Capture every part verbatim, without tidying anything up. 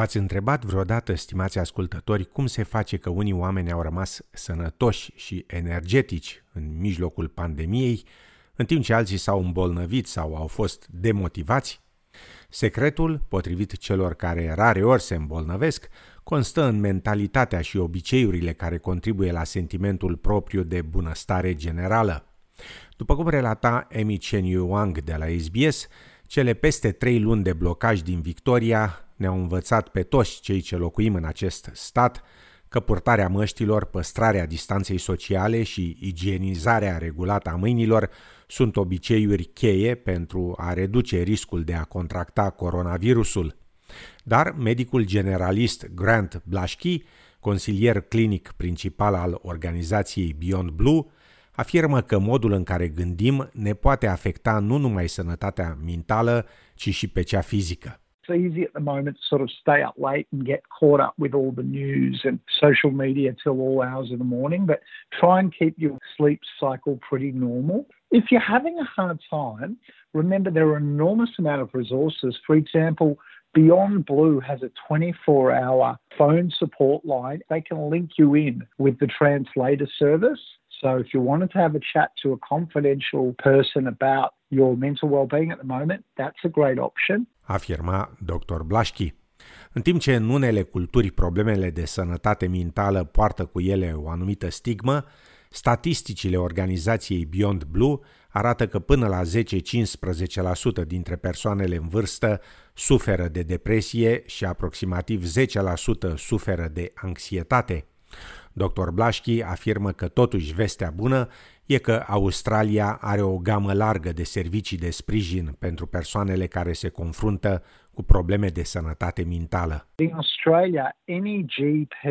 V-ați întrebat vreodată, stimați ascultători, cum se face că unii oameni au rămas sănătoși și energetici în mijlocul pandemiei, în timp ce alții s-au îmbolnăvit sau au fost demotivați? Secretul, potrivit celor care rareori se îmbolnăvesc, constă în mentalitatea și obiceiurile care contribuie la sentimentul propriu de bunăstare generală. După cum relata Amy Chen Yu Wang de la S B S, cele peste trei luni de blocaj din Victoria ne-au învățat pe toți cei ce locuim în acest stat că purtarea măștilor, păstrarea distanței sociale și igienizarea regulată a mâinilor sunt obiceiuri cheie pentru a reduce riscul de a contracta coronavirusul. Dar medicul generalist Grant Blashki, consilier clinic principal al organizației Beyond Blue, afirmă că modul în care gândim ne poate afecta nu numai sănătatea mentală, ci și pe cea fizică. It's easy at the moment to sort of stay up late and get caught up with all the news and social media till all hours of the morning, but try and keep your sleep cycle pretty normal. If you're having a hard time, remember there are an enormous amount of resources. For example, Beyond Blue has a twenty-four hour phone support line. They can link you in with the translator service. So if you wanted to have a chat to a confidential person about your mental well-being at the moment, that's a great option. Afirma doctor Blashki. În timp ce în unele culturi problemele de sănătate mentală poartă cu ele o anumită stigmă, statisticile organizației Beyond Blue arată că până la zece-cincisprezece la sută dintre persoanele în vârstă suferă de depresie și aproximativ zece la sută suferă de anxietate. doctor Blashki afirmă că totuși vestea bună e că Australia are o gamă largă de servicii de sprijin pentru persoanele care se confruntă cu probleme de sănătate mentală. In Australia, any G P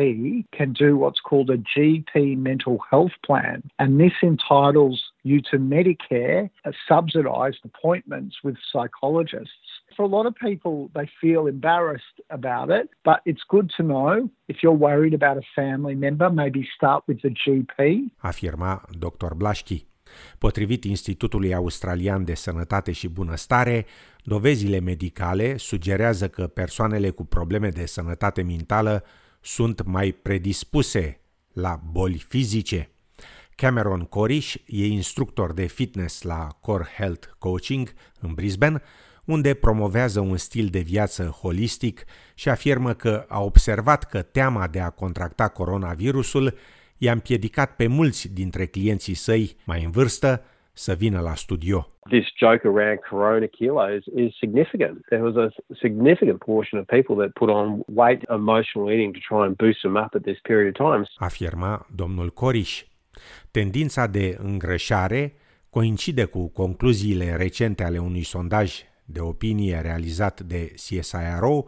can do what's called a G P mental health plan, and this entitles you to Medicare subsidized appointments with psychologists. For a lot of people, they feel embarrassed about it, but it's good to know. If you're worried about a family member, maybe start with the G P. Afirma doctor Blashki. Potrivit Institutului Australian de Sănătate și Bunăstare, dovezile medicale sugerează că persoanele cu probleme de sănătate mentală sunt mai predispuse la boli fizice. Cameron Corish e instructor de fitness la Core Health Coaching în Brisbane, unde promovează un stil de viață holistic și afirmă că a observat că teama de a contracta coronavirusul i-a împiedicat pe mulți dintre clienții săi mai în vârstă să vină la studio. This joke around corona kilos is significant. There was a significant portion of people that put on weight, emotional eating to try and boost them up at this period of time. Afirma domnul Corish. Tendința de îngrășare coincide cu concluziile recente ale unui sondaj de opinie realizat de C S I R O,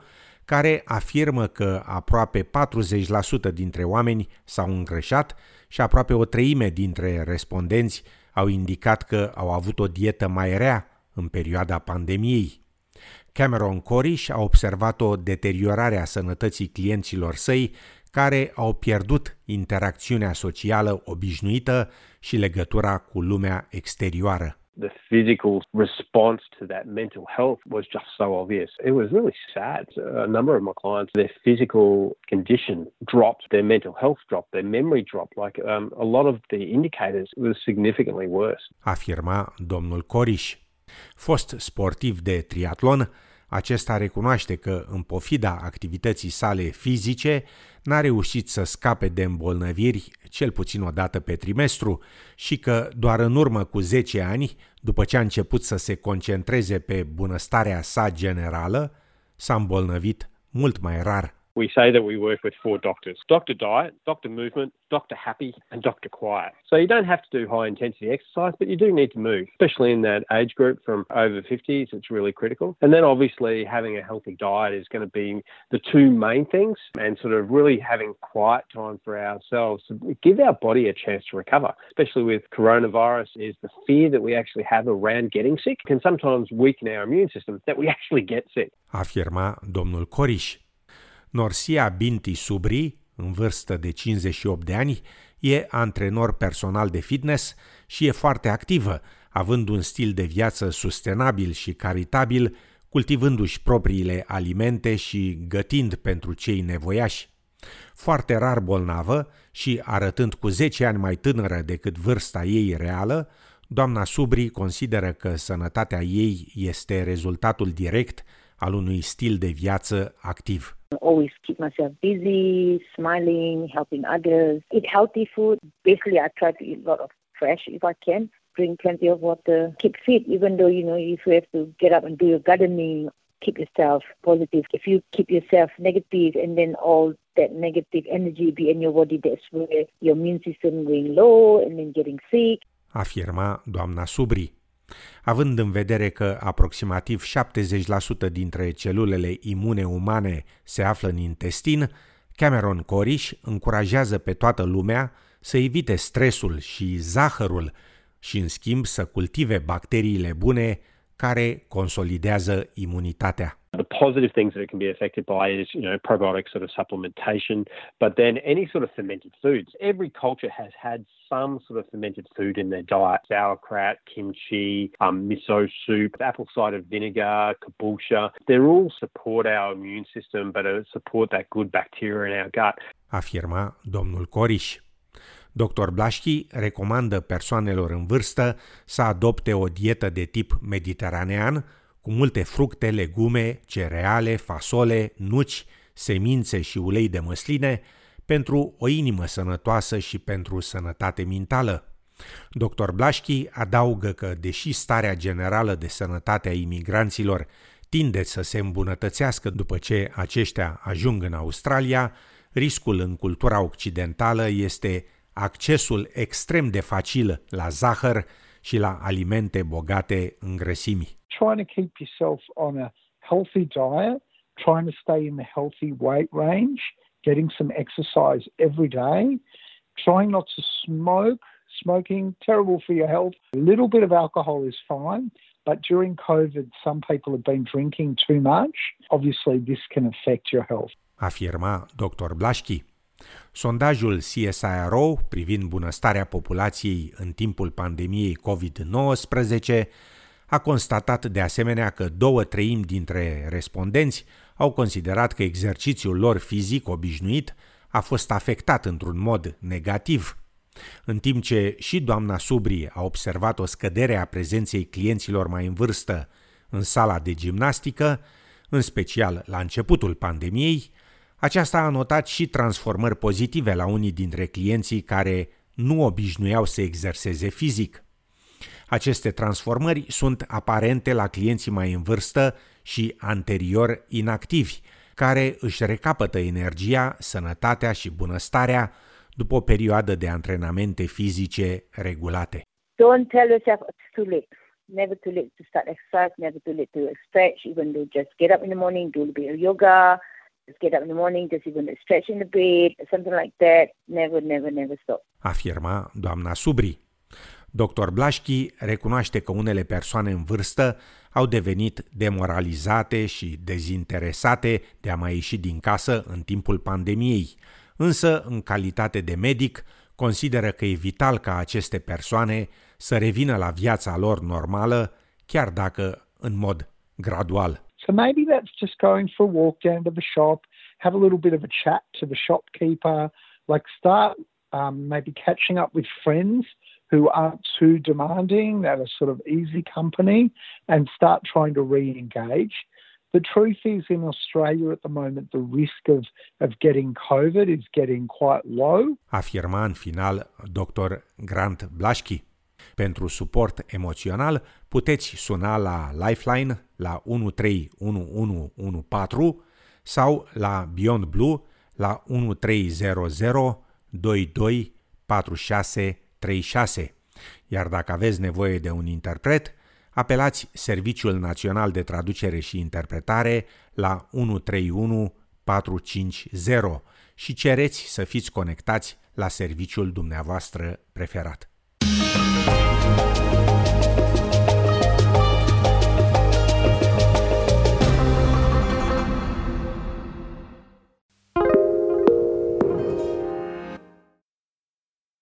care afirmă că aproape patruzeci la sută dintre oameni s-au îngrășat și aproape o treime dintre respondenți au indicat că au avut o dietă mai rea în perioada pandemiei. Cameron Corish a observat o deteriorare a sănătății clienților săi, care au pierdut interacțiunea socială obișnuită și legătura cu lumea exterioară. The physical response to that mental health was just so obvious. It was really sad. A number of my clients, their physical condition dropped, their mental health dropped, their memory dropped. Like um, a lot of the indicators was significantly worse. Afirma domnul Corish. Fost sportiv de triatlon, acesta recunoaște că, în pofida activității sale fizice, n-a reușit să scape de îmbolnăviri cel puțin o dată pe trimestru și că doar în urmă cu zece ani, după ce a început să se concentreze pe bunăstarea sa generală, s-a îmbolnăvit mult mai rar. We say that we work with four doctors: Doctor Diet, Doctor Movement, Doctor Happy, and Doctor Quiet. So you don't have to do high intensity exercise, but you do need to move, especially in that age group from over fifties. It's really critical. And then obviously having a healthy diet is going to be the two main things, and sort of really having quiet time for ourselves to give our body a chance to recover. Especially with coronavirus, is the fear that we actually have around getting sick can sometimes weaken our immune system that we actually get sick. Afirma domnul Corish. Norsia Binti Subri, în vârstă de cincizeci și opt de ani, e antrenor personal de fitness și e foarte activă, având un stil de viață sustenabil și caritabil, cultivându-și propriile alimente și gătind pentru cei nevoiași. Foarte rar bolnavă și arătând cu zece ani mai tânără decât vârsta ei reală, doamna Subri consideră că sănătatea ei este rezultatul direct al unui stil de viață activ. Always keep myself busy, smiling, helping others, eat healthy food. Basically, I try to eat a lot of fresh if I can, drink plenty of water, keep fit, even though, you know, if you have to get up and do your gardening, keep yourself positive. If you keep yourself negative and then all that negative energy be in your body, that's where your immune system going low and then getting sick. Afirma doamna Subri. Având în vedere că aproximativ șaptezeci la sută dintre celulele imune umane se află în intestin, Cameron Corish încurajează pe toată lumea să evite stresul și zahărul și, în schimb, să cultive bacteriile bune care consolidează imunitatea. The positive things that it can be affected by is, you know, probiotic sort of supplementation, but then any sort of fermented foods. Every culture has had some sort of fermented food in their diet. Sauerkraut, kimchi, um, miso soup, apple cider vinegar, kombucha. They all support our immune system, but support that good bacteria in our gut. Afirma domnul Corish. doctor Blashki recomandă persoanelor în vârstă să adopte o dietă de tip mediteranean, cu multe fructe, legume, cereale, fasole, nuci, semințe și ulei de măsline, pentru o inimă sănătoasă și pentru sănătate mentală. doctor Blashki adaugă că, deși starea generală de sănătate a imigranților tinde să se îmbunătățească după ce aceștia ajung în Australia, riscul în cultura occidentală este accesul extrem de facil la zahăr și la alimente bogate în grăsimi. Trying to keep yourself on a healthy diet, trying to stay in the healthy weight range, getting some exercise every day, trying not to smoke, smoking, terrible for your health. A little bit of alcohol is fine, but during COVID, some people have been drinking too much. Obviously, this can affect your health. Afirma doctor Blashki. Sondajul C S I R O privind bunăstarea populației în timpul pandemiei covid nouăsprezece a constatat de asemenea că două treimi dintre respondenți au considerat că exercițiul lor fizic obișnuit a fost afectat într-un mod negativ. În timp ce și doamna Subri a observat o scădere a prezenței clienților mai în vârstă în sala de gimnastică, în special la începutul pandemiei, aceasta a notat și transformări pozitive la unii dintre clienții care nu obișnuiau să exerseze fizic. Aceste transformări sunt aparente la clienții mai în vârstă și anterior inactivi, care își recapătă energia, sănătatea și bunăstarea după o perioadă de antrenamente fizice regulate. Don't tell yourself it's too late. Never too late to start exercise, never too late to stretch, even though just get up in the morning, do a bit of yoga, just get up in the morning, just even stretch in the bed, something like that. Never, never, never stop. Afirma doamna Subri. doctor Blashki recunoaște că unele persoane în vârstă au devenit demoralizate și dezinteresate de a mai ieși din casă în timpul pandemiei, însă, în calitate de medic, consideră că e vital ca aceste persoane să revină la viața lor normală, chiar dacă în mod gradual. So maybe that's just going for a walk down to the shop, have a little bit of a chat to the shopkeeper, like start um, maybe catching up with friends who aren't too demanding, that are sort of easy company, and start trying to re-engage. The truth is, in Australia at the moment, the risk of, of getting COVID is getting quite low. Afirma în final doctor Grant Blashki. Pentru suport emoțional, puteți suna la Lifeline la unu trei unu unu unu patru sau la Beyond Blue la unu trei zero zero doi doi patru șase trei șase. Iar dacă aveți nevoie de un interpret, apelați Serviciul Național de Traducere și Interpretare la unu trei unu patru cinci zero și cereți să fiți conectați la serviciul dumneavoastră preferat.